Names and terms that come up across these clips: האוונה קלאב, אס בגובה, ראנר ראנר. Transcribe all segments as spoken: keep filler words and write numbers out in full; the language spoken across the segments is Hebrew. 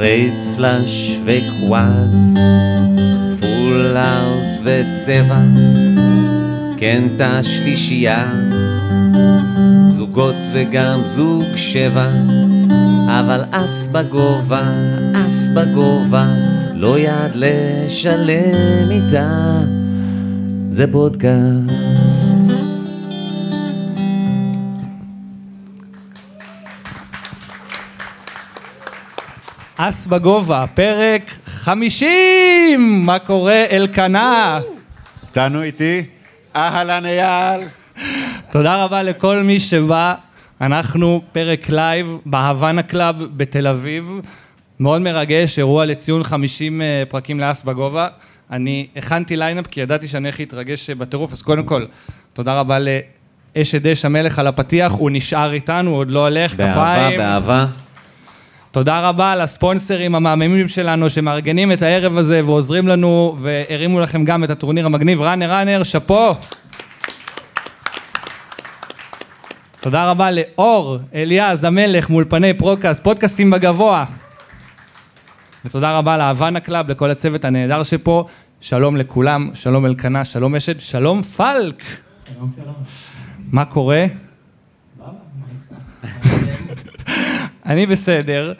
straight flash וקוואץ, full house וצבע, קנטה שלישייה, זוגות וגם זוג שבע, אבל אס בגובה, אס בגובה, לא יד לשלם איתה, זה פודקאסט. אס בגובה, פרק חמישים! מה קורה, אלקנה? תנו איתי, אהלן אייל. תודה רבה לכל מי שבא. אנחנו פרק לייב בהאוונה קלאב בתל אביב. מאוד מרגש, אירוע לציון חמישים פרקים לאס בגובה. אני הכנתי ליינאפ כי ידעתי שאני הכי התרגש בטירוף, אז קודם כל, תודה רבה לאשת דש המלך על הפתיח, הוא נשאר איתנו, הוא עוד לא הולך, באהבה, כפיים. באהבה, באהבה. תודה רבה לספונסרים המאממים שלנו שמארגנים את הערב הזה ועוזרים לנו, והרימו לכם גם את הטורניר המגניב, ראנר ראנר, שפו. תודה רבה לאור, אליאז, המלך, מול פני פרוקאסט, פודקאסטים בגבוה. ותודה רבה להאוונה קלאב, לכל הצוות הנהדר שפה. שלום לכולם, שלום אלקנה, שלום אשד, שלום פלק. שלום, שלום. מה קורה? אני בסדר.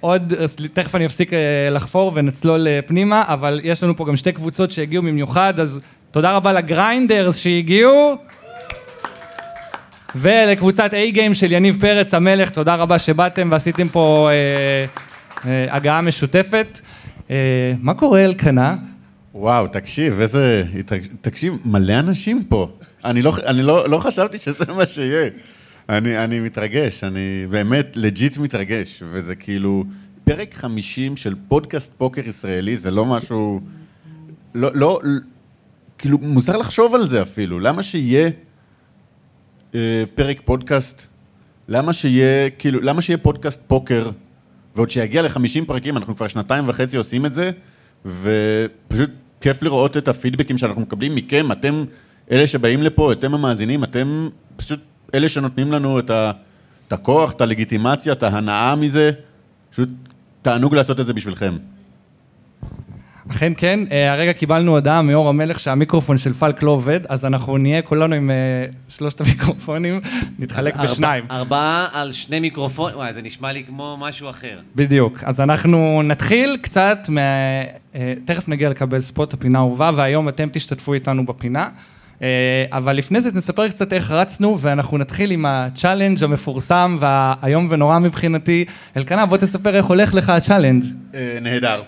עוד, תכף אני אפסיק לחפור ונצלול פנימה, אבל יש לנו פה גם שתי קבוצות שהגיעו במיוחד, אז תודה רבה לגריינדרס שהגיעו. ולקבוצת A-Game של יניב פרץ המלך, תודה רבה שבאתם ועשיתם פה אה, אה, הגעה משותפת. אה, מה קורה אלקנה? וואו, תקשיב, איזה... תקשיב, מלא אנשים פה. אני, לא, אני לא, לא חשבתי שזה מה שיהיה. אני, אני מתרגש, אני באמת לג'יט מתרגש, וזה כאילו פרק חמישים של פודקאסט פוקר ישראלי, זה לא משהו... לא, לא, כאילו מוזר לחשוב על זה אפילו, למה שיהיה... פרק פודקאסט, למה שיהיה, כאילו, למה שיהיה פודקאסט פוקר, ועוד שיגיע ל-חמישים פרקים, אנחנו כבר שנתיים וחצי עושים את זה, ופשוט כיף לראות את הפידבקים שאנחנו מקבלים מכם, אתם אלה שבאים לפה, אתם המאזינים, אתם פשוט אלה שנותנים לנו את ה- את הכוח, את הלגיטימציה, את ההנאה מזה, פשוט תענוג לעשות את זה בשבילכם. אכן כן, הרגע קיבלנו הודעה מאור המלך שהמיקרופון של פלק לא עובד, אז אנחנו נהיה כולנו עם שלושת המיקרופונים, נתחלק בשניים. ארבעה על שני מיקרופונים, וואי, זה נשמע לי כמו משהו אחר. בדיוק, אז אנחנו נתחיל קצת, תכף נגיע לקבל ספוט הפינה האהובה, והיום אתם תשתתפו איתנו בפינה, אבל לפני זה נספר קצת איך רצנו, ואנחנו נתחיל עם הצ'אלנג' המפורסם, והיום ונורא מבחינתי. אלקנה, בוא תספר איך הולך לך הצ'אלנג'. נהדר.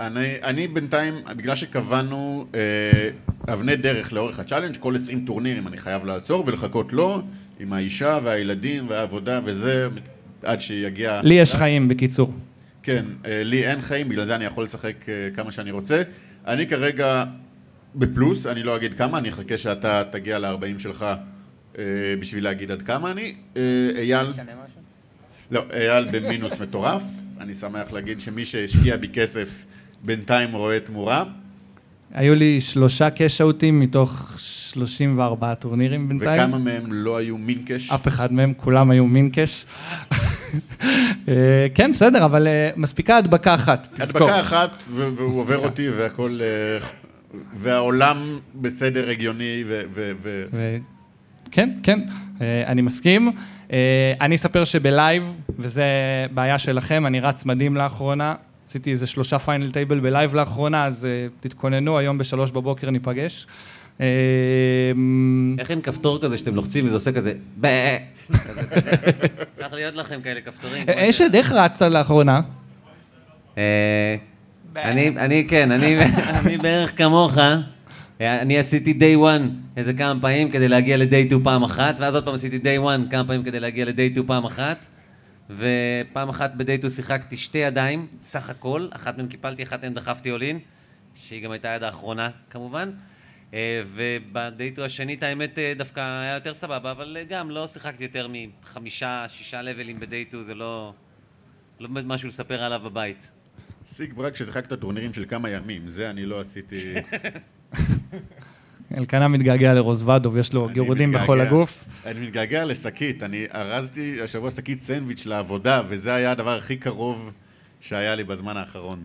אני, אני בינתיים, בגלל שקבענו אה, אבני דרך לאורך הצ'אלנג', כל עשרים טורנירים אני חייב לעצור ולחכות לו, עם האישה והילדים והעבודה וזה, עד שיגיע... לי יש חיים בקיצור. כן, אה, לי אין חיים, בגלל זה אני יכול לשחק אה, כמה שאני רוצה. אני כרגע בפלוס, אני לא אגיד כמה, אני אחכה שאתה תגיע ל-ארבעים שלך אה, בשביל להגיד עד כמה אני. אה, אייל... משנה משהו? לא, אייל במינוס מטורף. אני שמח להגיד שמי שהשקיע בי כסף בינתיים רואה תמורה. היו לי שלושה קש-אוטים מתוך שלושים וארבעה טורנירים בינתיים. וכמה מהם לא היו מינקש? אף אחד מהם, כולם היו מינקש. כן, בסדר, אבל מספיקה הדבקה אחת, תזכור. הדבקה אחת, והוא עובר אותי, והכל... והעולם בסדר הגיוני, ו... כן, כן, אני מסכים. אני אספר שבלייב, וזה בעיה שלכם, אני רץ מדהים לאחרונה, עשיתי איזה שלושה פיינל טייבל בלייב לאחרונה, אז תתכוננו, היום בשלוש בבוקר ניפגש. איך אין כפתור כזה שאתם לוחצים וזה עושה כזה, באה, כזה. צריך להיות לכם כאלה כפתורים. אשד, איך רצה לאחרונה? אני, כן, אני בערך כמוך, אני עשיתי day one איזה כמה פעמים כדי להגיע ל-day two פעם אחת, ואז עוד פעם עשיתי day one כמה פעמים כדי להגיע ל-day two פעם אחת. ופעם אחת בדייטו שיחקתי שתי ידיים, סך הכל, אחת מהם קיפלתי, אחת מהם דחפתי עולין, שהיא גם הייתה היד האחרונה כמובן, ובדייטו השנית האמת דווקא היה יותר סבבה, אבל גם לא שיחקתי יותר מחמישה, שישה לבלים בדייטו, זה לא באמת משהו לספר עליו בבית. סיג ברק ששיחקת טורנירים של כמה ימים, זה אני לא עשיתי... אלקנה מתגעגע לרוזוודוב, יש לו גירודים בכל הגוף. אני מתגעגע לסקית, אני ארזתי השבוע סקית סנדוויץ' לעבודה, וזה היה הדבר הכי קרוב שהיה לי בזמן האחרון.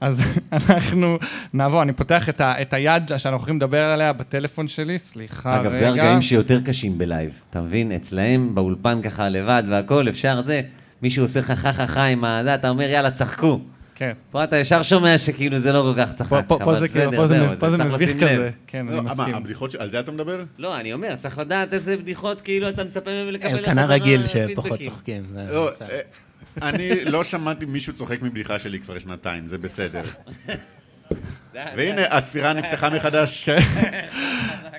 אז אנחנו נעבור, אני פותח את, ה, את היד שאנחנו הולכים לדבר עליה בטלפון שלי, סליחה אגב, רגע. אגב, זה הרגעים שיותר קשים בלייב, אתה מבין? אצלהם, באולפן ככה לבד והכל, אפשר זה, מישהו עושה חכככה עם הזה, אתה אומר יאללה, צחקו. כן. פה אתה ישר שומע שכאילו זה לא כל כך צחק. פה, פה זה כאילו, פה זה, זה, זה מביך כזה. לב. כן, לא, אני מסכים. מה, הבדיחות, על זה אתה מדבר? לא, אני אומר, צריך לדעת איזה בדיחות כאילו אתה מצפה מהם לקבל. אלקנה רגיל שפחות צוחקים. לא, אני לא שמעתי מישהו צוחק מבדיחה שלי כבר שנתיים, זה בסדר. והנה, הספירה נפתחה מחדש.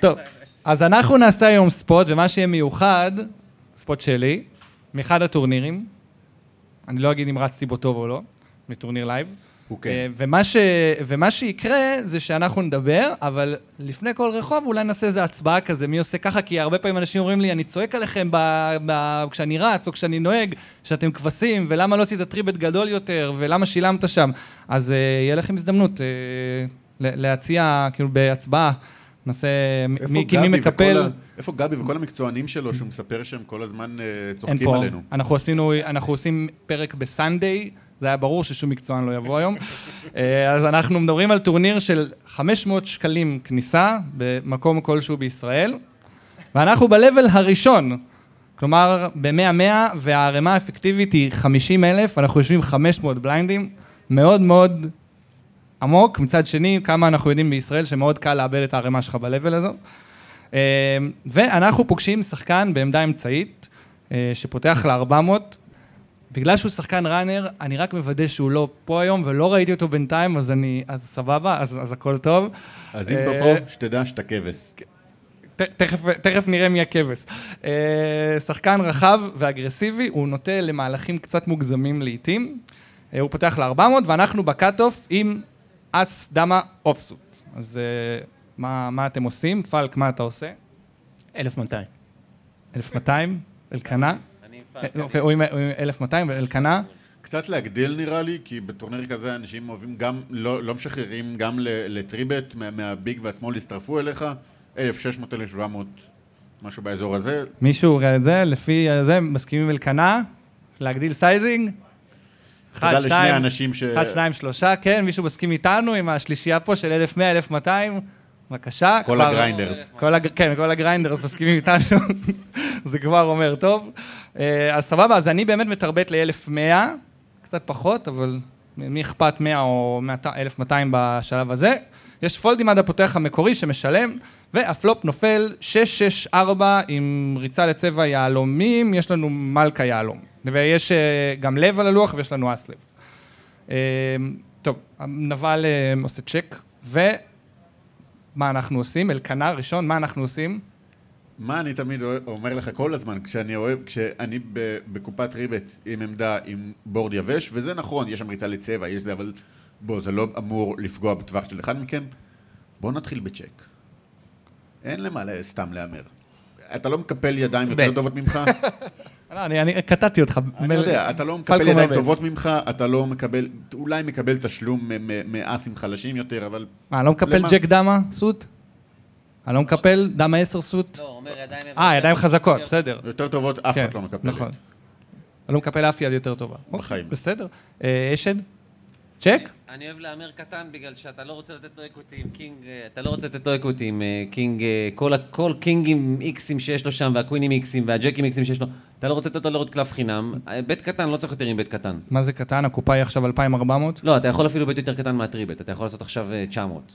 טוב, אז אנחנו נעשה היום ספוט, ומה שיהיה מיוחד, ספוט שלי, מאחד הטורנירים, אני לא אגיד אם רצתי בו טוב או לא, מטורניר לייב. אוקיי. ומה ש... ומה שיקרה זה שאנחנו נדבר, אבל לפני כל רחוב אולי נעשה איזו הצבעה כזה, מי עושה ככה, כי הרבה פעמים אנשים אומרים לי, אני צועק עליכם ב... ב... כשאני רץ או כשאני נוהג, שאתם כבשים, ולמה לא עשית טריבט גדול יותר, ולמה שילמת שם. אז uh, יהיה לכם הזדמנות uh, להציע, כאילו בהצבעה, נעשה מי מקפל. איפה גבי וכל המקצוענים שלו, שהוא מספר שהם כל הזמן uh, צוחקים עלינו. אנחנו עשינו, אנחנו עושים פרק בסנדיי, זה היה ברור ששום מקצוען לא יבוא היום. אז אנחנו מדברים על טורניר של חמש מאות שקלים כניסה, במקום כלשהו בישראל, ואנחנו בלבל הראשון, כלומר ב-מאה מאה, והערימה האפקטיבית היא חמישים אלף, אנחנו יושבים חמש מאות בליינדים, מאוד מאוד עמוק, מצד שני, כמה אנחנו יודעים בישראל שמאוד קל לאבד את הערימה שלך בלבל הזו. ואנחנו פוגשים שחקן בעמדה אמצעית, שפותח ל-ארבע מאות, בגלל שהוא שחקן ראנר, אני רק מוודא שהוא לא פה היום, ולא ראיתי אותו בינתיים, אז אני, אז סבבה, אז, אז הכל טוב. אז אם בפה, שתדע שאתה כבש. תכף נראה מי הכבש. שחקן רחב ואגרסיבי, הוא נוטה למהלכים קצת מוגזמים לעתים. הוא פותח ל-ארבע מאות, ואנחנו בקאט-אוף עם אס דמה אופסוט. אז מה, מה אתם עושים? פלק, מה אתה עושה? אלף מאתיים. אלף מאתיים? אלקנה? או עם אלף מאתיים, אלקנה. קצת להגדיל נראה לי, כי בטורניר כזה אנשים אוהבים גם, לא משחררים גם לטריבט, מהביג והשמאל יסטרפו אליך, אלף שש מאות, אלף שבע מאות, משהו באזור הזה. מישהו ראה את זה, לפי זה, מסכימים אלקנה, להגדיל סייזינג. תודה לשני האנשים ש... אחד, שניים, שלושה, כן, מישהו מסכים איתנו עם השלישייה פה של אלף מאה, אלף מאתיים. בבקשה. כל הגריינדרס. כן, כל הגריינדרס מסכימים איתנו. זה כבר אומר טוב. אז סבבה, אז אני באמת מתרבט ל-אלף מאה, קצת פחות, אבל מי אכפת מאה או אלף מאתיים בשלב הזה. יש פולדים עד הפותח המקורי שמשלם, והפלופ נופל שש שש ארבע עם ריצה לצבע יעלומים, יש לנו מלכה יעלום. ויש גם לב על הלוח ויש לנו אס לב. טוב, נבל עושה צ'ק, ומה אנחנו עושים? אלקנה ראשון, מה אנחנו עושים? מה אני תמיד אומר לך כל הזמן, כשאני אוהב, כשאני בקופת ריבט עם עמדה, עם בורד יבש, וזה נכון, יש שם ריצה לצבע, יש זה, אבל בוא, זה לא אמור לפגוע בטווח של אחד מכם. בוא נתחיל בצ'ק. אין למה סתם לאמר. אתה לא מקפל ידיים יותר טובות ממך? לא, אני קטעתי אותך. אני יודע, אתה לא מקפל ידיים טובות ממך, אתה לא מקבל, אולי מקבל תשלום מאסים חלשים יותר, אבל... מה, לא מקפל ג'ק דמה, סוט? אני לא מקפל, דמה עשר סוט. לא, אומר ידיים... אה, ידיים חזקות, בסדר. יותר טובות, אף אחד לא מקפלת. נכון. אני לא מקפל אף יד יותר טובה. בחיים. בסדר. אשד? צ'ק? אני אוהב לאמר קטן, בגלל שאתה לא רוצה לתת לו אקוטים, קינג... אתה לא רוצה לתת לו אקוטים, קינג... כל קינגים איקסים שיש לו שם, והקווינים איקסים, והג'קים איקסים שיש לו, אתה לא רוצה לתת לו לראות קלף חינם. בית קטן, לא צריך יותר עם בית קטן. מה זה קטן? הקופה היא עכשיו אלפיים וארבע מאות? לא, אתה יכול אפילו בית יותר קטן מהטריבט, אתה יכול לעשות עכשיו תשע מאות.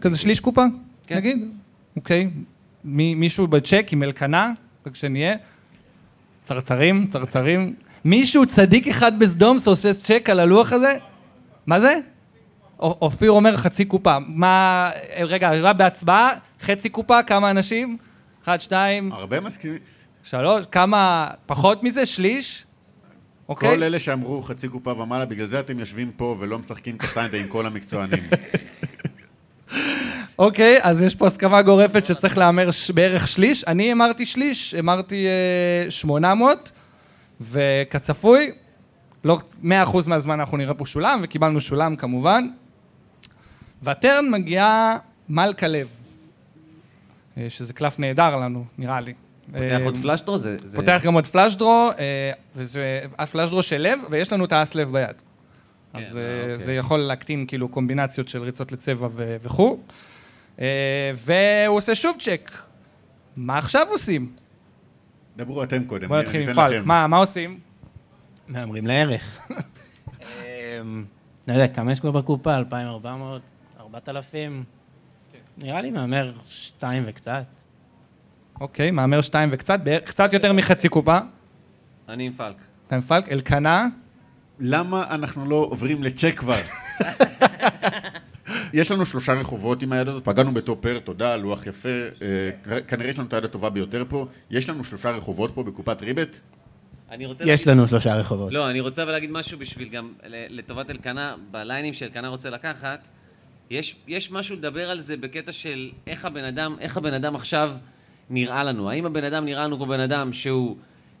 כזה שליש קופה? נגיד, אוקיי, מישהו בצ'ק עם אלקנה, רק שנהיה, צרצרים, צרצרים, מישהו צדיק אחד בסדום שעושה צ'ק על הלוח הזה? מה זה? אופיר אומר חצי קופה, מה, רגע, בהצבעה, חצי קופה, כמה אנשים? אחד, שתיים, הרבה מסכימים. שלוש, כמה, פחות מזה, שליש? אוקיי? כל אלה שאמרו חצי קופה ומעלה, בגלל זה אתם יושבים פה ולא משחקים קסנדה עם כל המקצוענים. אוקיי, אז יש פה הסכמה גורפת שצריך לאמר בערך שליש. אני אמרתי שליש, אמרתי שמונה מאות, וכצפוי, לא מאה אחוז מהזמן אנחנו נראה פה שולם, וקיבלנו שולם כמובן. והטרן מגיעה מלכה לב, שזה קלף נהדר לנו, נראה לי. פותח עוד פלאשדרו, זה... פותח גם עוד פלאשדרו, וזה פלאשדרו של לב, ויש לנו את האס לב ביד. אז זה יכול להקטין כאילו קומבינציות של ריצות לצבע וכו'. והוא עושה שוב צ'ק. מה עכשיו עושים? דברו אתם קודם. בוא נתחיל עם פלק. מה עושים? מאמרים לערך. לא יודע, כמה יש כבר בקופה? אלפיים וארבע מאות? ארבעת אלפים? נראה לי מאמר שתיים וקצת. אוקיי, מאמר שתיים וקצת, קצת יותר מחצי קופה. אני עם פלק. אתה עם פלק? אלקנה? למה אנחנו לא עוברים לצ'ק כבר? יש לנו שלושה רחובות עם היד הזאת, פגענו בטופר, תודה, לוח יפה, כנראה יש לנו את היד הטובה ביותר פה, יש לנו שלושה רחובות פה בקופת ריבט? יש לנו שלושה רחובות. לא, אני רוצה אבל להגיד משהו בשביל גם לטובת אלקנה, בליינים שאלקנה רוצה לקחת, יש משהו לדבר על זה בקטע של איך הבן אדם, איך הבן אדם עכשיו נראה לנו. האם הבן אדם נראה לנו כמו בן אדם שהוא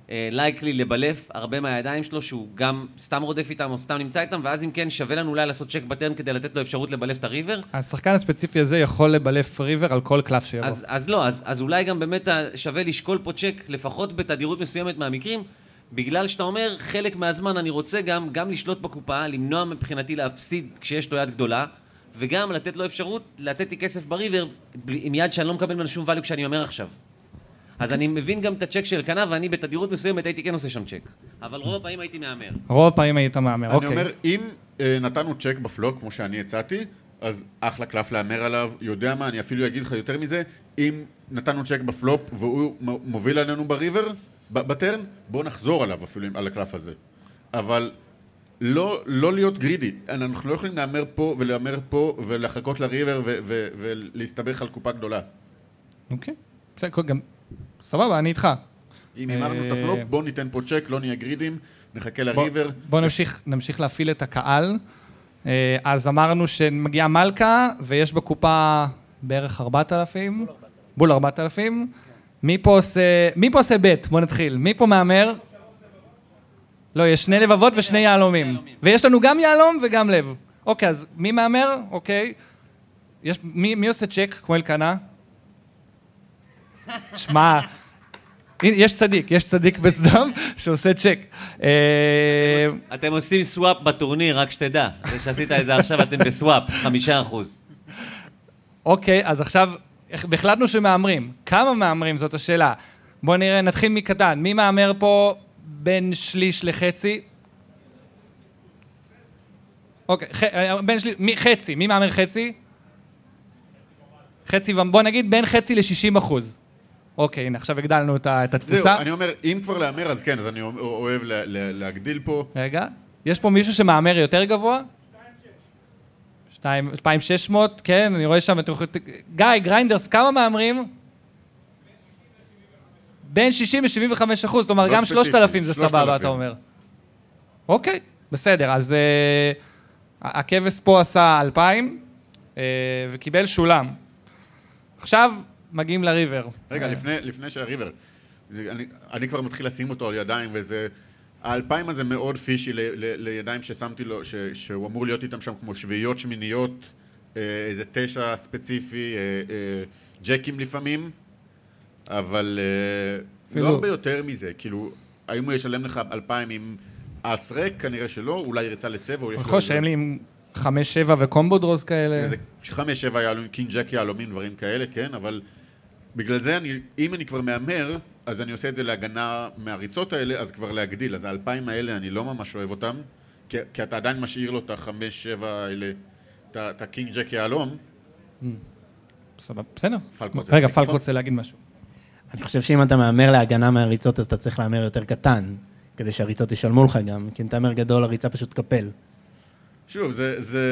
לייקלי לבלף הרבה מהידיים שלו, שהוא גם סתם רודף איתם או סתם נמצא איתם, ואז אם כן שווה לנו אולי לעשות צ'ק בטרן כדי לתת לו אפשרות לבלף את הריבר? השחקן הספציפי הזה יכול לבלף ריבר על כל קלף שיבוא. אז, אז לא, אז, אז אולי גם באמת שווה לשקול פה צ'ק, לפחות בתדירות מסוימת מהמקרים, בגלל שאתה אומר, חלק מהזמן אני רוצה גם, גם לשלוט בקופה, למנוע מבחינתי להפסיד כשיש לו יד גדולה, וגם לתת לו אפשרות לתת לי כסף בריבר, עם יד שאני לא מקבל ממנו שום ואליו כשאני אומר עכשיו. אז אני מבין גם את הצ'ק של קנה, ואני בתדירות מסוימת הייתי כן עושה שם צ'ק. אבל רוב פעמים הייתי מאמר. רוב פעמים היית מאמר, אוקיי. אני אומר, אם נתנו צ'ק בפלוק, כמו שאני הצעתי, אז אחלה קלף לאמר עליו, יודע מה, אני אפילו אגיד לך יותר מזה, אם נתנו צ'ק בפלופ והוא מוביל עלינו בריבר, בטרן, בוא נחזור עליו אפילו על הקלף הזה. אבל... לא, לא להיות גרידי. אנחנו לא יכולים לאמר פה ולאמר פה ולחכות לריבר ו- ו- ולהסתבך על קופה גדולה. אוקיי. בסדר, גם... סבבה, אני איתך. אם אמרנו את הפלופ, בוא ניתן פה צ'ק, לא נהיה גרידים, נחכה לריבר. בוא נמשיך, נמשיך להפעיל את הקהל. אז אמרנו שמגיעה מלכה, ויש בקופה בערך ארבעת אלפים. בול ארבעת אלפים. מי פה עושה... מי פה עושה בית? בוא נתחיל. מי פה מאמר? לא, יש שני לבבות ושני יעלומים. ויש לנו גם יעלום וגם לב. אוקיי, אז מי מאמר? אוקיי. יש, מי, מי עושה צ'ק כמו אלקנה? שמע, יש צדיק, יש צדיק בסדם שעושה צ'ק. אתם עושים סוואפ בטורניר, רק שתדע. זה שעשית את זה עכשיו, אתם בסוואפ, חמישה אחוז. אוקיי, אז עכשיו, החלטנו שמאמרים. כמה מאמרים? זאת השאלה. בואו נראה, נתחיל מקטן. מי מאמר פה... בין שליש לחצי. אוקיי, בין שליש, חצי, מי מאמר חצי? חצי, בוא נגיד בין חצי ל-שישים אחוז. אוקיי, הנה, עכשיו הגדלנו את התפוצה. זהו, אני אומר, אם כבר לאמר, אז כן, אז אני אוהב להגדיל פה. רגע, יש פה מישהו שמאמר יותר גבוה? אלפיים ושש מאות, כן, אני רואה שם, גיא, גריינדרס, כמה מאמרים? בין שישים ל-שבעים וחמישה אחוז, זאת אומרת, גם שלושת אלפים זה סבבה, אתה אומר. אוקיי, בסדר, אז הכבש פה עשה אלפיים, וקיבל שולם. עכשיו מגיעים לריבר. רגע, לפני שהריבר, אני כבר מתחיל לשים אותו על ידיים, וזה... האלפיים הזה מאוד פישי לידיים ששמתי לו, שהוא אמור להיות איתם שם כמו שביעיות, שמיניות, איזה תשע ספציפי, ג'קים לפעמים. אבל לא הרבה יותר מזה, כאילו, האם הוא ישלם לך אלפיים עם אס ריק, כנראה שלא, אולי ירצה לצבע, או יש לו... נכון, שהם לי עם חמש שבע וקומבו דרוז כאלה. חמש שבע יעלומים, קינג ג'ק יעלומים, דברים כאלה, כן, אבל בגלל זה, אם אני כבר מאמר, אז אני עושה את זה להגנה מהריצות האלה, אז כבר להגדיל, אז האלפיים האלה אני לא ממש אוהב אותם, כי אתה עדיין משאיר לו את החמש שבע האלה, את הקינג ג'ק יעלום. בסדר. רגע, פלק רוצה להגיד משהו. אני חושב שאם אתה מאמר להגנה מהריצות, אז אתה צריך לאמר יותר קטן, כדי שהריצות ישלמו לך גם, כי אם אתה אמר גדול, הריצה פשוט קפל. שוב, זה, זה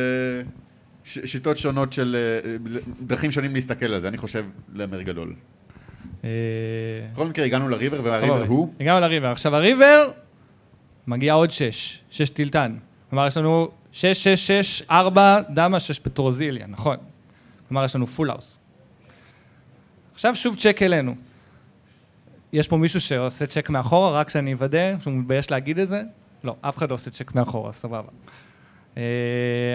ש, שיטות שונות של, דרכים שונים להסתכל על זה, אני חושב לאמר גדול. בכל מקרה, הגענו לריבר, והריבר הוא? הגענו לריבר, עכשיו הריבר מגיע עוד שש, שש טילטן. כלומר, יש לנו שש, שש, שש, ארבע, דמה, שש פטרוזיליה, נכון. כלומר, יש לנו פול האוס. עכשיו שוב צ'ק אלינו. יש פה מישהו שעושה צ'ק מאחורה, רק שאני אוודא, שהוא מבייש להגיד את זה? לא, אף אחד לא עושה צ'ק מאחורה, סבבה.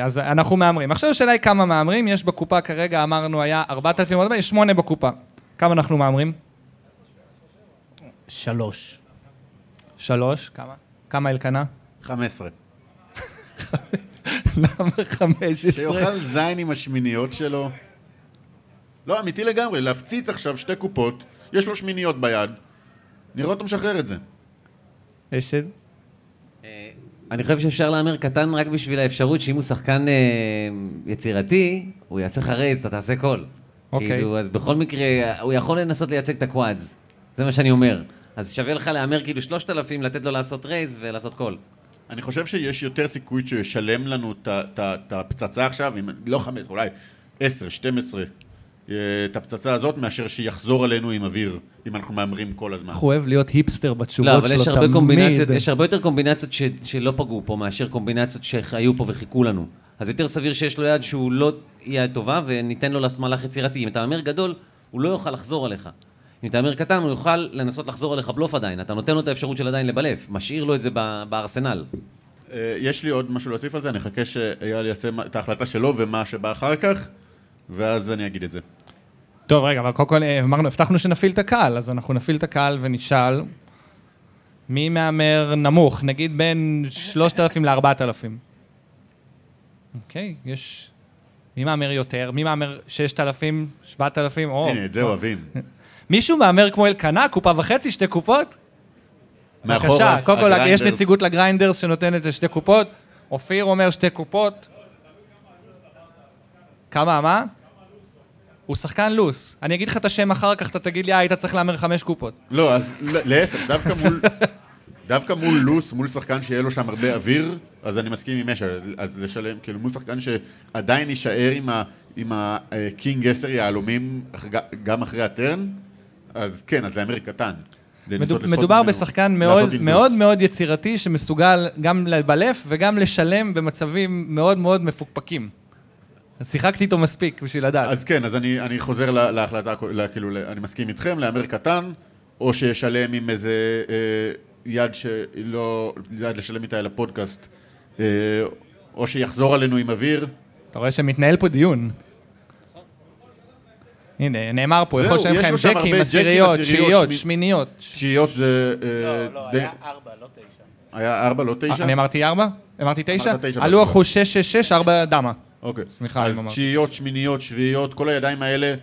אז אנחנו מאמרים. עכשיו השאלה היא כמה מאמרים, יש בקופה כרגע, אמרנו היה ארבעת אלפים, יש שמונה בקופה. כמה אנחנו מאמרים? שלוש. שלוש? כמה? כמה אלקנה? חמש עשרה. למה חמש עשרה? שיוכל זין עם השמיניות שלו. לא, אמיתי לגמרי, להפציץ עכשיו שתי קופות, יש לו שמיניות ביד, נראה אותו משחרר את זה. אשד? אני חושב שאפשר להאמר קטן רק בשביל האפשרות שאם הוא שחקן יצירתי, הוא יעשה חרז, אתה תעשה קול. אוקיי. אז בכל מקרה, הוא יכול לנסות לייצג את הקוואדס. זה מה שאני אומר. אז שווה לך להאמר כאילו שלושת אלפים, לתת לו לעשות רייז ולעשות קול. אני חושב שיש יותר סיכוי שישלם לנו את הפצצה עכשיו, לא חמש, אולי עשר, שתים עשרה. את הפצצה הזאת, מאשר שיחזור עלינו עם אוויר, אם אנחנו מאמרים כל הזמן. אנחנו אוהב להיות היפסטר בתשובות שלו תמיד. לא, אבל יש הרבה קומבינציות, יש הרבה יותר קומבינציות שלא פגעו פה, מאשר קומבינציות שהיו פה וחיכו לנו. אז יותר סביר שיש לו יד שהוא לא יד טובה, וניתן לו לעשות מהלך יצירתי. אם אתה מאמר גדול, הוא לא יוכל לחזור עליך. אם אתה מאמר קטן, הוא יוכל לנסות לחזור עליך בלוף עדיין. אתה נותן לו את האפשרות של עדיין לבלף. משאיר לו את זה בארסנל. יש לי עוד משהו להוסיף על זה. אני חכה שאייל יעשה את ההחלטה שלו ומה שבא אחר כך, ואז אני אגיד את זה. טוב, רגע, אבל קודם כל, אמרנו, הבטחנו שנפיל את הקהל, אז אנחנו נפיל את הקהל ונשאל, מי מאמר נמוך, נגיד בין שלושת אלפים ל-ארבעת אלפים. אוקיי, יש... מי מאמר יותר? מי מאמר ששת אלפים, שבעת אלפים? הנה, את זה אוהבים. מישהו מאמר כמו אלקנה, קופה וחצי, שתי קופות? בבקשה, קודם כל, יש נציגות לגריינדרס שנותנת לשתי קופות, אופיר אומר שתי קופות. כמה, מה? הוא שחקן לוס. אני אגיד לך את השם אחר כך, אתה תגיד לי, היית צריך להמר חמש קופות. לא, אז להפך, דווקא מול דווקא מול לוס, מול שחקן שיהיה לו שם הרבה אוויר, אז אני מסכים עם משה, אז לשלם, כאילו מול שחקן שעדיין יישאר עם הקינג עשר יעלומים, גם אחרי הטרן, אז כן, אז להמר קטן. מדובר בשחקן מאוד מאוד יצירתי, שמסוגל גם לבלף וגם לשלם במצבים מאוד מאוד מפוקפקים. אז שיחקתי איתו מספיק בשביל לדעת. אז כן, אז אני, אני חוזר לה, להחלטה, לה, כאילו, לה, אני מסכים איתכם, לאמר קטן, או שישלם עם איזה אה, יד שלא, יד לשלם איתה אל הפודקאסט, אה, או שיחזור עלינו עם אוויר. אתה רואה שמתנהל פה דיון. הנה, נאמר פה, יכול שם לכם ג'קים, עשיריות, שיעיות, שמיניות. שיעיות זה... אה, לא, לא, די... היה ארבע, לא תשע. היה ארבע, לא תשע? אני אמרתי ארבע? אמרתי תשע? הלוח הוא שש, שש, שש, ארבע דמה. אוקיי, אז תשיעיות, שמיניות, שביעיות, כל הידיים האלה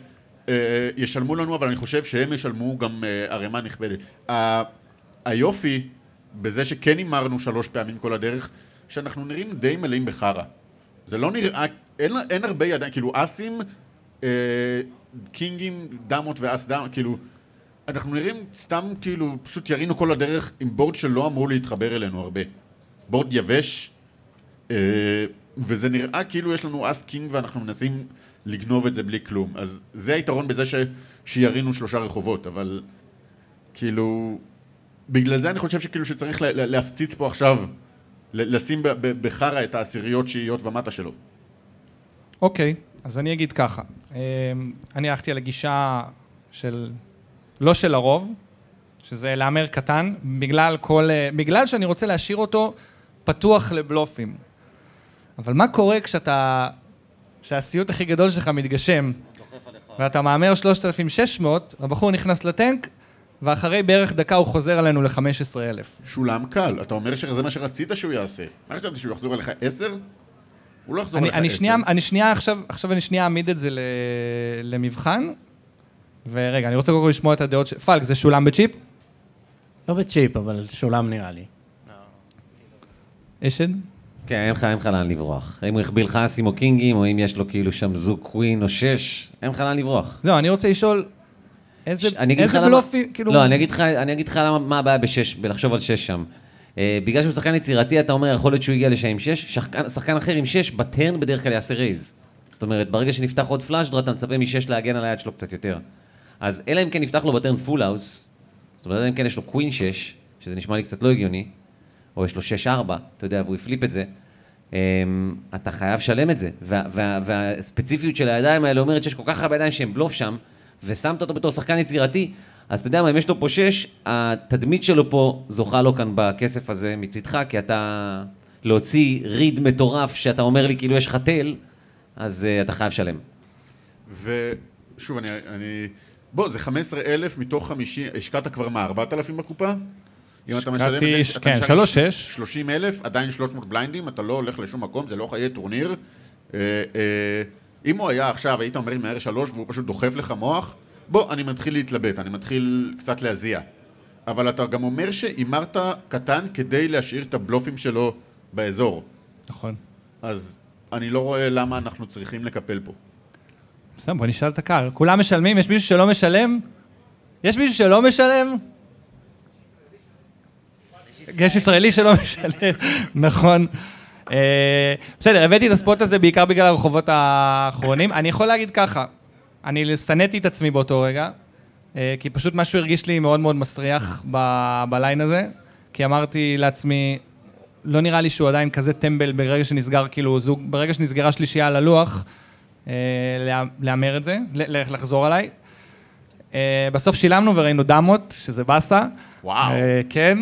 ישלמו לנו, אבל אני חושב שהם ישלמו גם ערימה נכבדת. היופי בזה שכן אמרנו שלוש פעמים כל הדרך, שאנחנו נראים די מלאים בחרה. זה לא נראה, אין הרבה ידיים, כאילו אסים, קינגים, דמות ואס דמות, כאילו, אנחנו נראים סתם כאילו, פשוט ירינו כל הדרך עם בורד שלא אמור להתחבר אלינו הרבה. בורד יבש, וזה נראה כאילו יש לנו אס קינג ואנחנו מנסים לגנוב את זה בלי כלום. אז זה היתרון בזה ש... שירינו שלושה רחובות, אבל כאילו... בגלל זה אני חושב שכאילו שצריך לה... להפציץ פה עכשיו, לשים ב... ב... בחרה את העשיריות שיעיות ומטה שלו. אוקיי, okay, אז אני אגיד ככה. אני הלכתי על הגישה של... לא של הרוב, שזה לאמר קטן, בגלל כל... בגלל שאני רוצה להשאיר אותו פתוח לבלופים. אבל מה קורה כשאתה, כשהסיוט הכי גדול שלך מתגשם, ואתה מאמר שלושת אלפים ושש מאות, הבחור נכנס לטנק, ואחרי בערך דקה הוא חוזר עלינו ל-חמישה עשר אלף. שולם קל, אתה אומר שזה מה שרצית שהוא יעשה. מה חשבת שהוא יחזור עליך עשר? הוא לא יחזור עליך עשר. עכשיו אני שנייה אעמיד את זה למבחן, ורגע, אני רוצה קודם כל לשמוע את הדעות של... פלק, זה שולם בצ'יפ? לא בצ'יפ, אבל שולם נראה לי. אשד? כן, אין לך, אין לך לאן לברוח. אם הוא הכביל לך אסים או קינגים, או אם יש לו כאילו שם זוג קווין או שש, אין לך לאן לברוח. זהו, אני רוצה לשאול, איזה בלופי, כאילו... לא, אני אגיד לך מה הבעיה בשש, בלחשוב על שש שם. בגלל שהוא שחקן יצירתי, אתה אומר, יכול להיות שהוא הגיע לשם עם שש, שחקן אחר עם שש, בטרן בדרך כלל יעשה רייז. זאת אומרת, ברגע שנפתח עוד פלאשדרה, אתה מצפה משש להגן על היד שלו קצת יותר. אז אלא אם כן נפתח לו בטרן פול האוס, זאת אומרת, אלא אם כן יש לו קווין שש, שזה נשמע לי קצת לא הגיוני, או יש לו שש ארבע, אתה יודע, והוא הפליפ את זה, אתה חייב שלם את זה. והספציפיות של הידיים האלה אומרת שיש כל כך הרבה ידיים שהם בלוף שם, ושמת אותו בתור שחקן יצירתי, אז אתה יודע מה, אם יש לו פה שש, התדמית שלו פה זוכה לו כאן בכסף הזה מצדך, כי אתה להוציא ריד מטורף שאתה אומר לי כאילו יש חתל, אז אתה חייב שלם. ושוב, אני בוא, זה חמישה עשר אלף מתוך חמישים, השקעת כבר מה, ארבעת אלפים בקופה? אם אתה משלם את זה, כן, שלוש שש. שלושים אלף, עדיין שלוש מאות בליינדים, אתה לא הולך לשום מקום, זה לא חיי טורניר. אם הוא היה עכשיו, היית אומר עם מהר שלוש, והוא פשוט דוחף לך מוח, בוא, אני מתחיל להתלבט, אני מתחיל קצת להזיע. אבל אתה גם אומר שאימרת קטן כדי להשאיר את הבלופים שלו באזור. נכון. אז אני לא רואה למה אנחנו צריכים לקפל פה. סתם, בוא נשאל את הקהל. כולם משלמים? יש מישהו שלא משלם? יש מישהו שלא משלם? יש ישראלי שלא משלם, נכון. בסדר, הבאתי את הספוט הזה בעיקר בגלל הרחובות האחרונים. אני יכול להגיד ככה, אני סנתי את עצמי באותו רגע, כי פשוט משהו הרגיש לי מאוד מאוד מסריח בליין הזה, כי אמרתי לעצמי, לא נראה לי שהוא עדיין כזה טמבל ברגע שנסגר, כאילו זוג, ברגע שנסגרה שלישייה על הלוח, לאמר את זה, לחזור עליי. בסוף שילמנו וראינו דמות, שזה בסה. וואו. כן,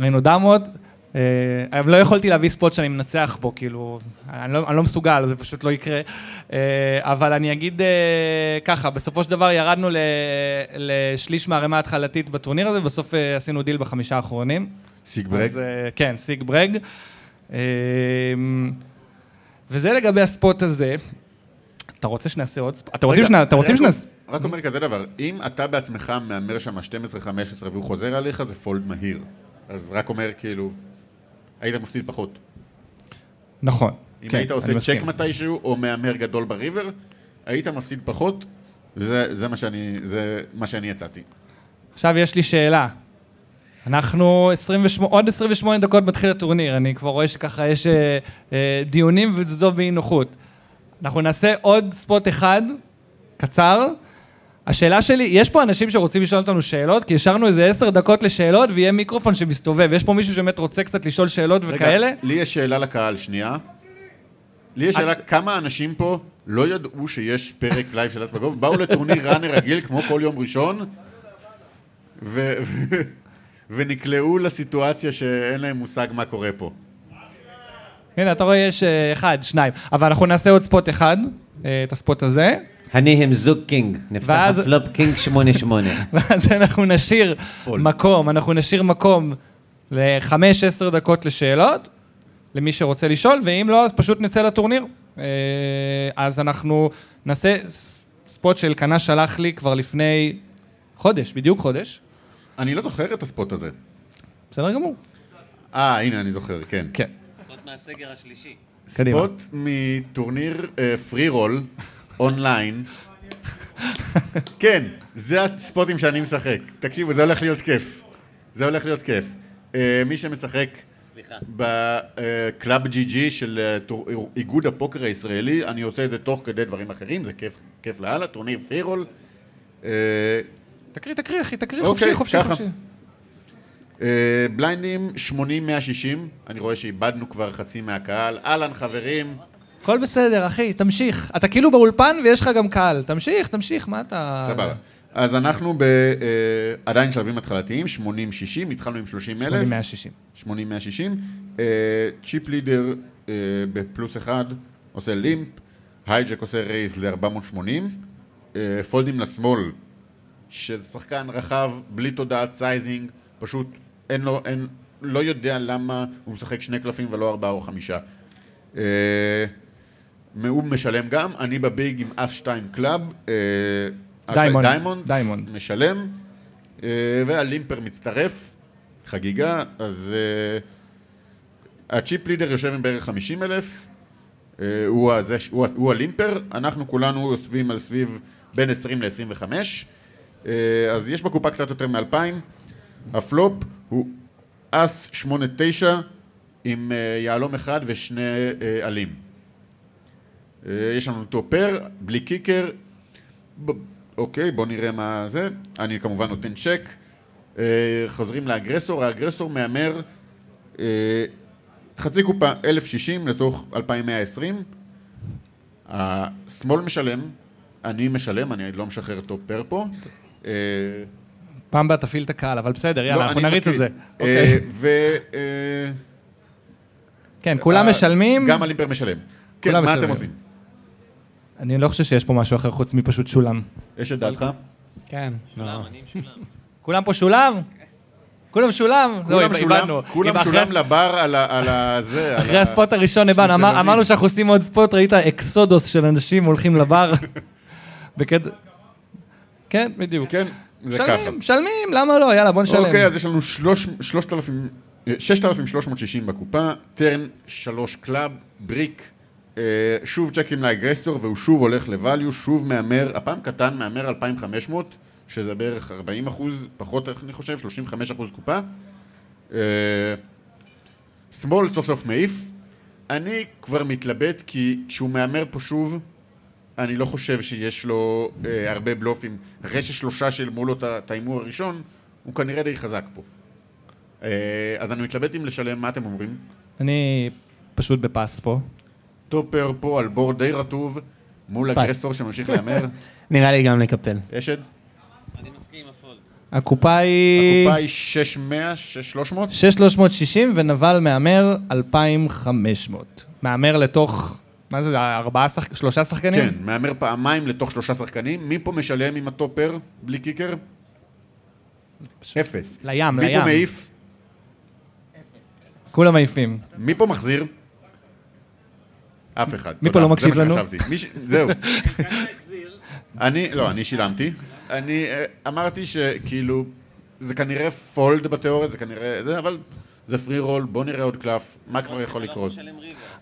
ראינו דמות. אבל לא יכולתי להביא ספוט שאני מנצח בו, כאילו, אני לא, אני לא מסוגל, זה פשוט לא יקרה. אבל אני אגיד ככה, בסופו של דבר ירדנו לשליש מהרמה התחלתית בטורניר הזה, ובסוף עשינו דיל בחמישה האחרונים. סיג ברג. אז, כן, סיג ברג. וזה לגבי הספוט הזה. אתה רוצה שנעשה עוד ספוט? אתה רוצים שנעשה? רק אומר כזה דבר, אם אתה בעצמך מאמר שם שתים עשרה חמש עשרה והוא חוזר עליך, זה פולד מהיר. אז רק אומר כאילו, היית מפסיד פחות. נכון. אם היית עושה צ'ק מתישהו, או מאמר גדול בריבר, היית מפסיד פחות, וזה מה שאני יצאתי. עכשיו יש לי שאלה. אנחנו עוד עשרים ושמונה דקות מתחיל הטורניר, אני כבר רואה שככה יש דיונים ותזוזו באי נוחות. אנחנו נעשה עוד ספוט אחד, קצר. השאלה שלי, יש פה אנשים שרוצים לשאול אותנו שאלות, כי השארנו איזה עשר דקות לשאלות ויהיה מיקרופון שמסתובב. יש פה מישהו שבאמת רוצה קצת לשאול שאלות וכאלה? רגע, לי יש שאלה לקהל, שנייה. לי יש שאלה, כמה אנשים פה לא ידעו שיש פרק לייב של אס בגובה, באו לטורניר ראנר רגיל כמו כל יום ראשון, ו... ונקלעו לסיטואציה שאין להם מושג מה קורה פה. הנה, אתה רואה, יש אחד, שניים. אבל אנחנו נעשה עוד ספוט אחד, את הספוט הזה. אני הם זוג קינג, נפתח הפלופ קינג שמונה שמונה. ואז אנחנו נשאיר מקום, אנחנו נשאיר מקום ל-חמש עשרה דקות לשאלות, למי שרוצה לשאול, ואם לא, אז פשוט נצא לטורניר. אז אנחנו נעשה ספוט של קנה שלח לי כבר לפני חודש, בדיוק חודש. אני לא זוכר את הספוט הזה. בסדר גמור. אה, הנה, אני זוכר, כן. כן. ספוט מהסגר השלישי. ספוט מטורניר פרי רול, אונליין. כן, זה הספוטים שאני משחק. תקשיבו, זה הולך להיות כיף. זה הולך להיות כיף. מי שמשחק בקלאב ג'י ג'י של איגוד הפוקר הישראלי, אני עושה את זה תוך כדי דברים אחרים, זה כיף להלאה, טורניר פרי רול. תקריא, תקריא, אחי, תקריא, חופשי, חופשי, חופשי. בליינדים שמונים מאה שישים, אני רואה שאיבדנו כבר חצי מהקהל. אהלן, חברים. כל בסדר, אחי, תמשיך. אתה כאילו באולפן ויש לך גם קהל. תמשיך, תמשיך, מה אתה... סבבה. אז אנחנו עדיין שלבים התחלתיים, שמונים שישים, התחלנו עם שלושים אלף. שמונים מאה שישים. צ'יפ לידר בפלוס אחד עושה לימפ, הייג'ק עושה רייס ל-ארבע מאות שמונים, פולדים לשמאל, שזה שחקן רחב, בלי תודעת סייזינג, פשוט אין לו, אין, לא יודע למה הוא משחק שני קלפים ולא ארבעה או חמישה. אה, הוא משלם גם, אני בביג עם אס שתיים קלאב, אה, דיימונד, דיימונד, דיימונד, משלם, אה, והלימפר מצטרף, חגיגה, אז אה, הצ'יפ לידר יושב עם בערך חמישים אלף, אה, הוא, הזה, הוא, הוא הלימפר, אנחנו כולנו יושבים על סביב בין עשרים לעשרים וחמש, אז יש בקופה קצת יותר מ-אלפיים, הפלופ הוא אס שמונה תשע עם יעלום אחד ושני עלים. יש לנו טופר, בלי קיקר, אוקיי, בוא נראה מה זה, אני כמובן נותן צ'ק, חוזרים לאגרסור, האגרסור מאמר חצי קופה אלף שישים לתוך אלפיים מאה עשרים, השמאל משלם, אני משלם, אני לא משחרר טופר פה. פעם בה תפעיל את הקהל, אבל בסדר, יאללה, אנחנו נריץ את זה. כן, כולם משלמים. גם הלימפר משלם. כן, מה אתם עושים? אני לא חושב שיש פה משהו אחר חוץ מפשוט שולם. יש את דעתך? כן. שולם, אני עם שולם. כולם פה שולם? כולם שולם? כולם שולם לבר על זה. אחרי הספוט הראשון הבן, אמרנו שאנחנו עושים עוד ספוט, ראית אקסודוס של אנשים הולכים לבר. כן, בדיוק. כן, זה ככה. משלמים, משלמים, למה לא? יאללה, בוא נשלם. אוקיי, אז יש לנו שישה אלף שלוש מאות שישים בקופה, טרן שלוש קלאב, בריק, שוב צ'קים לאגרסור, והוא שוב הולך לווליו, שוב מאמר, הפעם קטן מאמר אלפיים וחמש מאות, שזה בערך ארבעים אחוז, פחות אני חושב, שלושים וחמישה אחוז קופה. שמאל סוף סוף מעיף. אני כבר מתלבט, כי כשהוא מאמר פה שוב, אני לא חושב שיש לו אה, הרבה בלופים. אחרי ששלושה של מולו את האימור הראשון, הוא כנראה די חזק פה. אה, אז אני מתלבט אם לשלם, מה אתם אומרים? אני פשוט בפס פה. טופר פה על בור די רטוב, מול אגרסור שממשיך לאמר. נראה לי גם לקפל. ישד? אני מסכים עם הפולט. הקופה היא... הקופה היא שש מאות, שש שלוש מאות? שש שלוש שישים ונבל מאמר אלפיים וחמש מאות. מאמר לתוך... מה זה, ארבעה שחק... שלושה שחקנים? כן, מאמר פעמיים לתוך שלושה שחקנים. מי פה משלם עם הטופר בלי קיקר? אפס. לים, לים. מי פה מעיף? כולם מעיפים. מי פה מחזיר? אף אחד. מי פה לא מקשיב לנו? זהו. אני, לא, אני שילמתי. אני אמרתי שכאילו, זה כנראה פולד בתיאוריה, זה כנראה זה, אבל... זה פרי רול, בוא נראה עוד קלף, מה כבר יכול לקרות?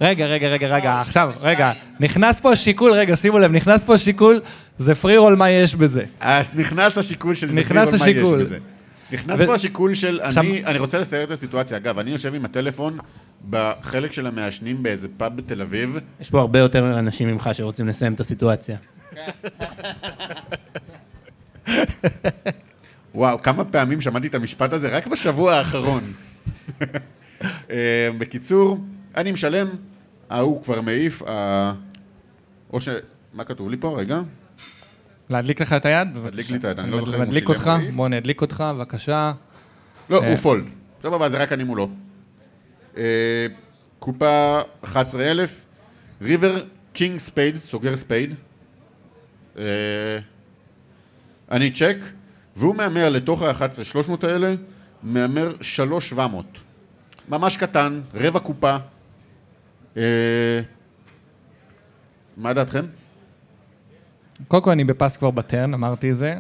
רגע, רגע, רגע, רגע, עכשיו, רגע, נכנס פה השיקול, רגע, שימו לב, נכנס פה השיקול, זה פרי רול, מה יש בזה? נכנס השיקול של זה פרי רול, מה יש בזה? נכנס פה השיקול של, אני רוצה לסייר את הסיטואציה, אגב, אני יושב עם הטלפון בחלק של המעשנים באיזה פאב בתל אביב. יש פה הרבה יותר אנשים ממך שרוצים לסיים את הסיטואציה. וואו, כמה פעמים שמעתי את המשפט הזה רק בשבוע האחרון. בקיצור, אני משלם, ההוא כבר מעיף, או ש... מה כתוב לי פה? רגע. להדליק לך את היד? להדליק לי את היד, אני לא זוכר. להדליק אותך, בוא נדליק אותך, בבקשה. לא, הוא פול. טוב, אבל זה רק אני מולו. קופה אחת עשרה אלף, ריבר קינג ספייד, סוגר ספייד. אני צ'ק, והוא מאמר לתוך ה-אחת עשרה שלוש מאות האלה, מאמר שלוש שבע מאות. ממש קטן, רבע קופה. מה דעתכם? קוקו, אני בפס כבר בטרן, אמרתי את זה.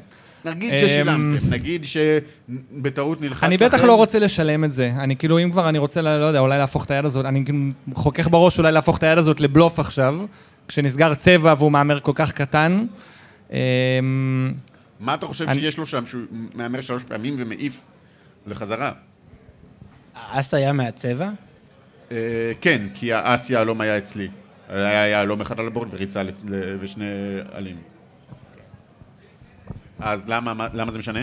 נגיד ששילמתם, נגיד שבטעות נלחץ. אני בטח לא רוצה לשלם את זה. אני כאילו, אם כבר אני רוצה, לא יודע, אולי להפוך את היד הזאת, אני חוכך בראש אולי להפוך את היד הזאת לבלוף עכשיו, כשנסגר צבע והוא מאמר כל כך קטן. מה אתה חושב שיש לו שם, שהוא מאמר שלוש פעמים ומעיף? לחזרה. האס היה מהצבע? כן, כי האס יעלום היה אצלי. היה יעלום אחד על הבורד וריצה ושני עלים. אז למה זה משנה?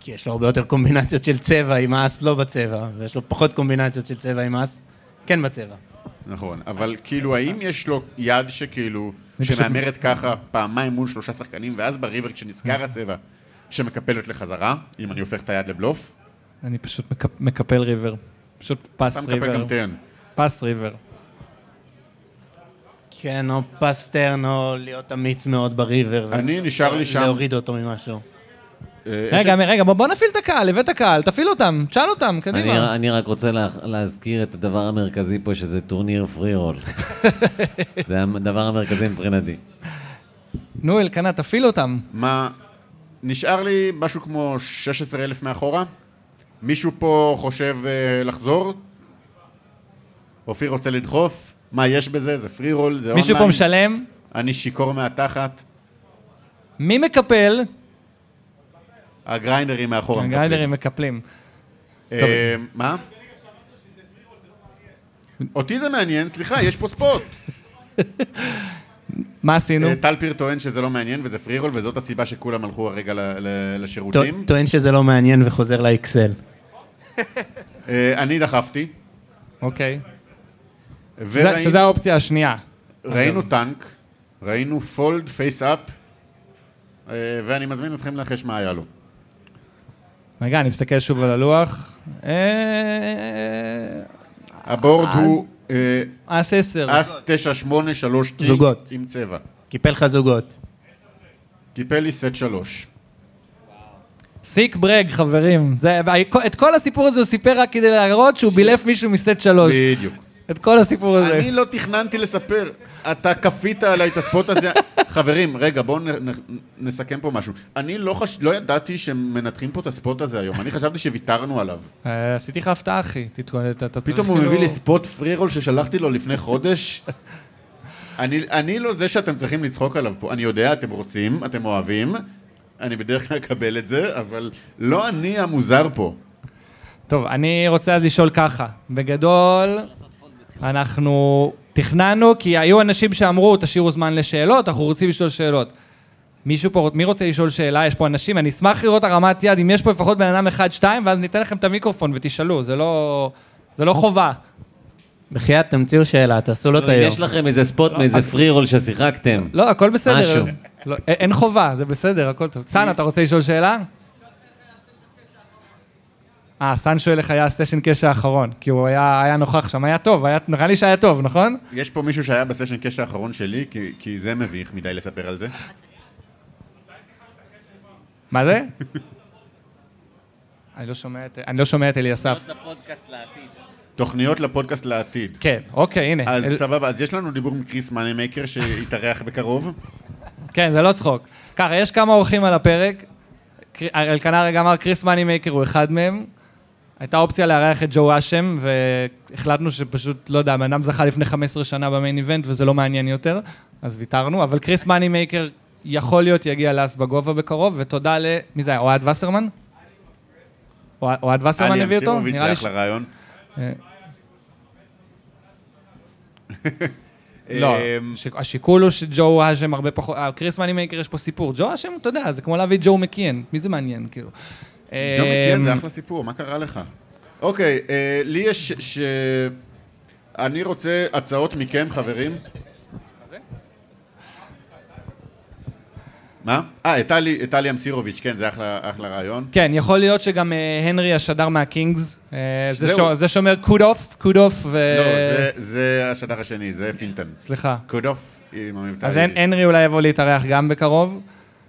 כי יש לו הרבה יותר קומבינציות של צבע עם האס לא בצבע, ויש לו פחות קומבינציות של צבע עם האס כן בצבע. נכון, אבל כאילו האם יש לו יד שכאילו, שמאמרת ככה פעמיים מול שלושה שחקנים, ואז בריבר כשנסגר הצבע, שמקפלת לחזרה, אם אני הופך את היד לבלוף. אני פשוט מקפל ריבר. פשוט פס ריבר. פס ריבר. כן, או פס טרן, או להיות אמיץ מאוד בריבר. אני נשאר לי שם. להוריד אותו ממשהו. רגע, רגע, בוא נפעיל את הקהל, הבאת הקהל, תפעיל אותם, תשאל אותם, קדימה. אני רק רוצה להזכיר את הדבר המרכזי פה, שזה טורניר פרי רול. זה הדבר המרכזי מבחינתי. נו, אלקנה, תפעיל אותם. מה... נשאר לי משהו כמו שישה עשר אלף מאחורה. מישהו פה חושב לחזור? אופיר רוצה לדחוף. מה יש בזה? זה פרי רול, זה אונליין. מישהו פה משלם? אני שיקור מהתחת. מי מקפל? הגריינדרים מאחורה מקפלים. הגריינדרים מקפלים. מה? אותי זה מעניין, סליחה, יש פה ספוט. מה עשינו? טל פיר טוען שזה לא מעניין וזה פרי רול, וזאת הסיבה שכולם הלכו הרגע לשירותים. טוען שזה לא מעניין וחוזר לאקסל. אני דחפתי. אוקיי. שזה האופציה השנייה. ראינו טנק, ראינו פולד, פייס אפ, ואני מזמין אתכם לנחש מה היה לו. רגע, אני מסתכל שוב על הלוח. הבורד הוא... אס עשר. אס תשע שמונה שלוש תשע עם צבע. קיפל לך זוגות. טיפל לי סט שלוש. סיק ברג, חברים. את כל הסיפור הזה הוא סיפר רק כדי להראות שהוא בילף מישהו מסט שלוש. בדיוק. את כל הסיפור הזה. אני לא תכננתי לספר. אתה כפית עליי את הספוט הזה. חברים, רגע, בואו נסכם פה משהו. אני לא ידעתי שמנתחים פה את הספוט הזה היום. אני חשבתי שוויתרנו עליו. עשיתי לך הפתעה, אחי. פתאום הוא מביא לי ספוט פרי-רול ששלחתי לו לפני חודש. אני לא זה שאתם צריכים לצחוק עליו פה. אני יודע, אתם רוצים, אתם אוהבים. אני בדרך כלל אקבל את זה, אבל לא אני המוזר פה. טוב, אני רוצה אז לשאול ככה. בגדול, אנחנו תכננו, כי היו אנשים שאמרו, תשאירו זמן לשאלות, אנחנו רוצים לשאול שאלות. מישהו פה, מי רוצה לשאול שאלה? יש פה אנשים, אני אשמח לראות הרמת יד, אם יש פה לפחות בן אדם אחד, שתיים, ואז ניתן לכם את המיקרופון ותשאלו, זה לא, זה לא חובה. בחיית, תמציאו שאלה, תעשו לו את היום. יש לכם איזה ספוט, איזה פרי רול ששיחקתם. לא, הכל בסדר. אין חובה, זה בסדר, הכל טוב. סן, אתה רוצה לשאול שאלה? אה, סן שואל איך היה הסשן קשה האחרון, כי הוא היה, היה נוכח שם, היה טוב, היה, נראה לי שהיה טוב, נכון? יש פה מישהו שהיה בסשן קשה האחרון שלי, כי, כי זה מביך מדי לספר על זה. מה זה? אני לא שומע את, אני לא שומע את אליסף. תוכניות לפודקאסט לעתיד. כן, אוקיי, הנה. אז אל... סבבה, אז יש לנו דיבור מקריס מנימייקר שיתארח בקרוב? כן, זה לא צחוק. ככה, יש כמה אורחים על הפרק, אלקנה רגע אמר, קריס מנימייקר הוא אחד מהם, הייתה אופציה להריח את ג'ו אשם, והחלטנו שפשוט, לא יודע, בנאדם זכה לפני חמש עשרה שנה במיין איבנט, וזה לא מעניין יותר, אז ויתרנו, אבל קריס מנימייקר יכול להיות יגיע לאס בגובה בקרוב, ותודה ל... מי זה היה? אוהד וסרמן? אוהד וסרמן הביא אותו? אני אמשיך רובי לרעיון. לא, השיקול הוא שג'ו אשם הרבה פחות... קריס מנימייקר יש פה סיפור. ג'ו אשם, אתה יודע, זה כמו להביא ג'ו מקיין. מי זה מעניין, כאילו? ג'ו מקיין זה אחלה סיפור, מה קרה לך? אוקיי, לי יש ש... אני רוצה הצעות מכם, חברים. מה? אה, איטלי אמסירוביץ', כן, זה אחלה רעיון. כן, יכול להיות שגם הנרי השדר מהקינגס, זה שאומר קודוף, קודוף ו... לא, זה השדר השני, זה פינטן. סליחה. קודוף עם המבטא. אז הנרי אולי יבוא להתארח גם בקרוב.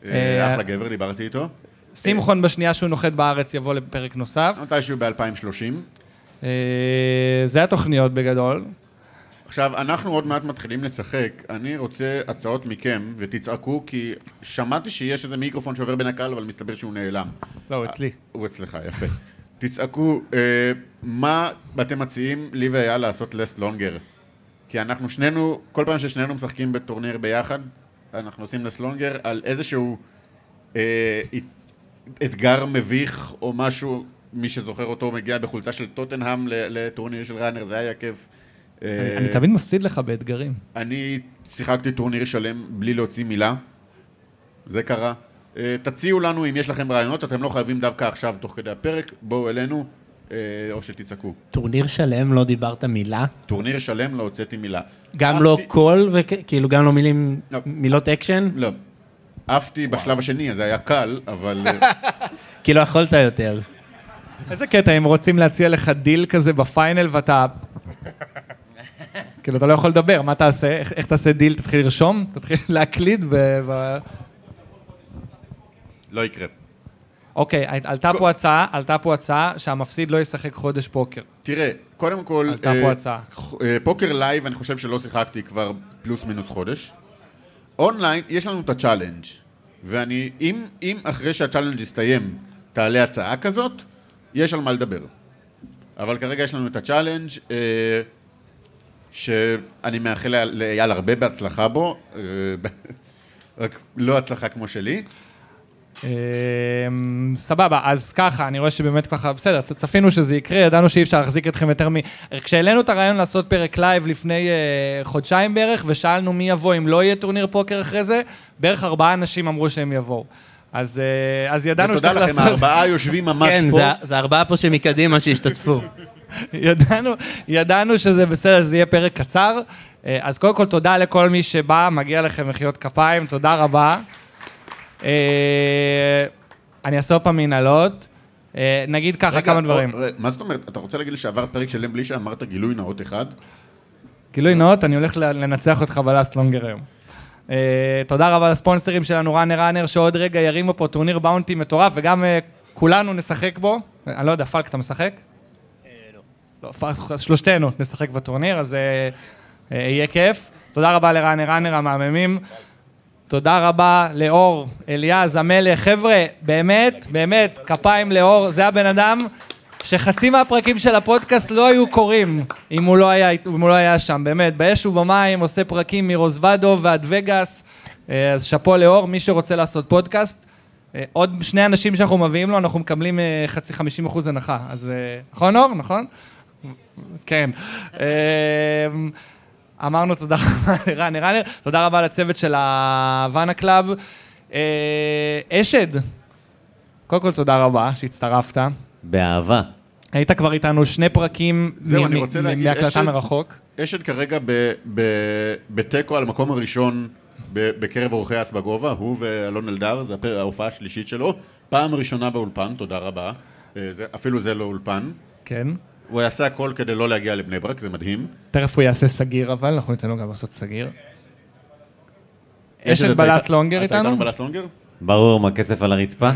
אחלה גבר, דיברתי איתו. סימחון בשנייה שהוא נוחת בארץ יבוא לפרק נוסף. מתישהו ב-אלפיים ושלושים. זה התוכניות בגדול. עכשיו, אנחנו עוד מעט מתחילים לשחק, אני רוצה הצעות מכם, ותצעקו, כי שמעתי שיש איזה מיקרופון שעובר בין הקהל, אבל מסתבר שהוא נעלם. לא, הוא אצלי. הוא אצלך, יפה. תצעקו, מה אתם מציעים לי והיה לעשות לס לונגר? כי אנחנו שנינו, כל פעם ששנינו משחקים בטורניר ביחד, אנחנו עושים לס לונגר על איזשהו אתגר מביך או משהו, מי שזוכר אותו מגיע בחולצה של טוטנהאם לטורניר של ראנר, זה היה כיף. אני תמיד מפסיד לך באתגרים. אני שיחקתי טורניר שלם בלי להוציא מילה. זה קרה. תציעו לנו אם יש לכם רעיונות, אתם לא חייבים דווקא עכשיו תוך כדי הפרק, בואו אלינו או שתצעקו. טורניר שלם לא דיברת מילה? טורניר שלם לא הוצאתי מילה. גם לא קול וכאילו גם לא מילים, מילות אקשן? לא. עפתי בשלב השני, זה היה קל, אבל... כי לא יכולת יותר. איזה קטע, אם רוצים להציע לך דיל כזה בפיינל ואתה... כאילו, אתה לא יכול לדבר, מה תעשה? איך, איך תעשה דיל? תתחיל לרשום? תתחיל להקליד? ב- ב- לא יקרה. אוקיי, עלתה פה הצעה, עלתה פה הצעה שהמפסיד לא ישחק חודש פוקר. תראה, קודם כל... עלתה פה הצעה. פוקר לייב, אני חושב שלא שיחקתי כבר פלוס מינוס חודש. אונליין, יש לנו את הצ'אלנג' ואני, אם, אם אחרי שהצ'אלנג' יסתיים, תעלה הצעה כזאת, יש על מה לדבר. אבל כרגע יש לנו את הצ'אלנג' שאני מאחל לאייל הרבה בהצלחה בו, רק לא הצלחה כמו שלי. סבבה, אז ככה, אני רואה שבאמת ככה, בסדר, צפינו שזה יקרה, ידענו שאי אפשר להחזיק אתכם יותר מ... כשהעלינו את הרעיון לעשות פרק לייב לפני חודשיים בערך, ושאלנו מי יבוא אם לא יהיה טורניר פוקר אחרי זה, בערך ארבעה אנשים אמרו שהם יבואו. אז, אז ידענו שצריך לכם, לעשות... ותודה לכם, הארבעה יושבים ממש כן, פה. כן, זה, זה ארבעה פה שמקדימה שהשתתפו. ידענו, ידענו שזה בסדר, שזה יהיה פרק קצר. אז קודם כל תודה לכל מי שבא, מגיע לכם לחיות כפיים, תודה רבה. אני אעשה פעם מנהלות. נגיד ככה רגע, כמה דברים. רגע, מה זאת אומרת? אתה רוצה להגיד לי שעבר פרק שלם בלי שאמרת גילוי נאות אחד? גילוי נאות, אני הולך לנצח אותך בלאסט לונגר היום. תודה רבה לספונסרים שלנו, ראנר ראנר, שעוד רגע ירימו פה טורניר באונטי מטורף, וגם כולנו נשחק בו. אני לא יודע, פלק, אתה משחק? לא. שלושתנו נשחק בטורניר, אז יהיה כיף. תודה רבה לראנר ראנר המאממים. תודה רבה לאור, אליאז, המלך. חבר'ה, באמת, באמת, כפיים לאור, זה הבן אדם שחצי מהפרקים של הפודקאסט לא היו קוראים, אם הוא לא היה, אם הוא לא היה שם, באמת, באש ובמים, עושה פרקים מרוזוודו ועד וגאס, אז שפו לאור, מי שרוצה לעשות פודקאסט, עוד שני אנשים שאנחנו מביאים לו, אנחנו מקבלים חצי חמישים אחוז הנחה, אז נכון אור, נכון? כן. אמרנו תודה רבה לראנר ראנר, תודה רבה לצוות של האוונה קלאב, אשד, קודם כל תודה רבה שהצטרפת. באהבה. היית כבר איתנו שני פרקים מהקלטה מרחוק. אשד כרגע בטקו על המקום הראשון בקרב אורחי אס בגובה, הוא ואלון אלדר, זו ההופעה השלישית שלו, פעם ראשונה באולפן, תודה רבה, אפילו זה לא אולפן. כן. הוא יעשה הכל כדי לא להגיע לבני ברק, זה מדהים. תכף הוא יעשה סגיר אבל, אנחנו ניתן לו גם לעשות סגיר. אשד בלס לונגר איתנו? אתה איתנו בלס לונגר? ברור, מה כסף על הרצפה?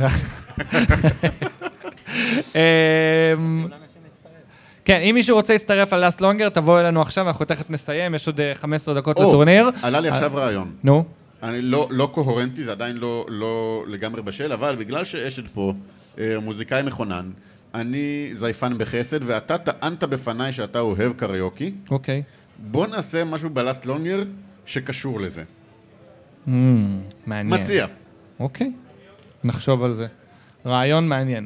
כן, אם מישהו רוצה להצטרף על לאסט לונגר, תבואו אלינו עכשיו, אנחנו תכף נסיים, יש עוד חמש עשרה דקות לטורניר. עלה לי עכשיו רעיון. נו. אני לא קוהרנטי, זה עדיין לא לגמרי בשל, אבל בגלל שאשד פה, מוזיקאי מכונן, אני זייפן בחסד, ואתה טענת בפניי שאתה אוהב קריוקי. אוקיי. בוא נעשה משהו בלאסט לונגר שקשור לזה. מעניין. מציע. אוקיי. נחשוב על זה. רעיון מעניין.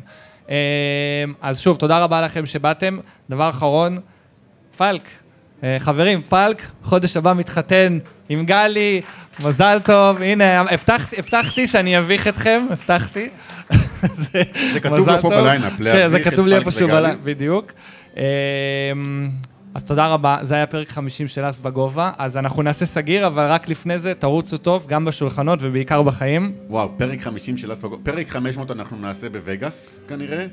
אז שוב, תודה רבה לכם שבאתם. דבר אחרון, פלק. חברים, פלק, חודש הבא מתחתן עם גלי, מזל טוב. הנה, הבטחתי שאני אביך אתכם, הבטחתי. זה כתוב לי פה בליינאפ. כן, זה כתוב לי פה שוב בליינאפ, בדיוק. אז תודה רבה, זה היה פרק חמישים של אס בגובה, אז אנחנו נעשה סגיר, אבל רק לפני זה תרוצו טוב, גם בשולחנות ובעיקר בחיים. וואו, פרק חמישים של אס בגובה, פרק חמש מאות אנחנו נעשה בווגאס, כנראה,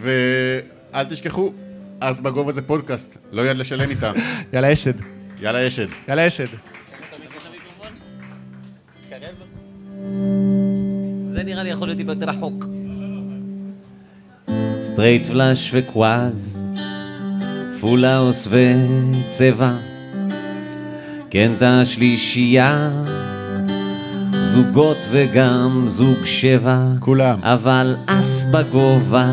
ואל תשכחו, אס בגובה זה פודקאסט, לא יד לשלם איתה. יאללה אשד. יאללה אשד. יאללה אשד. זה נראה לי יכול להיות יותר רחוק. סטרייט פלאש וקוואז פול האוס וצבע קנטה שלישייה זוגות וגם זוג שבע כולם אבל אס בגובה,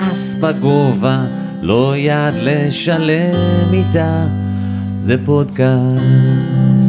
אס בגובה לא יד לשלם איתה זה פודקאסט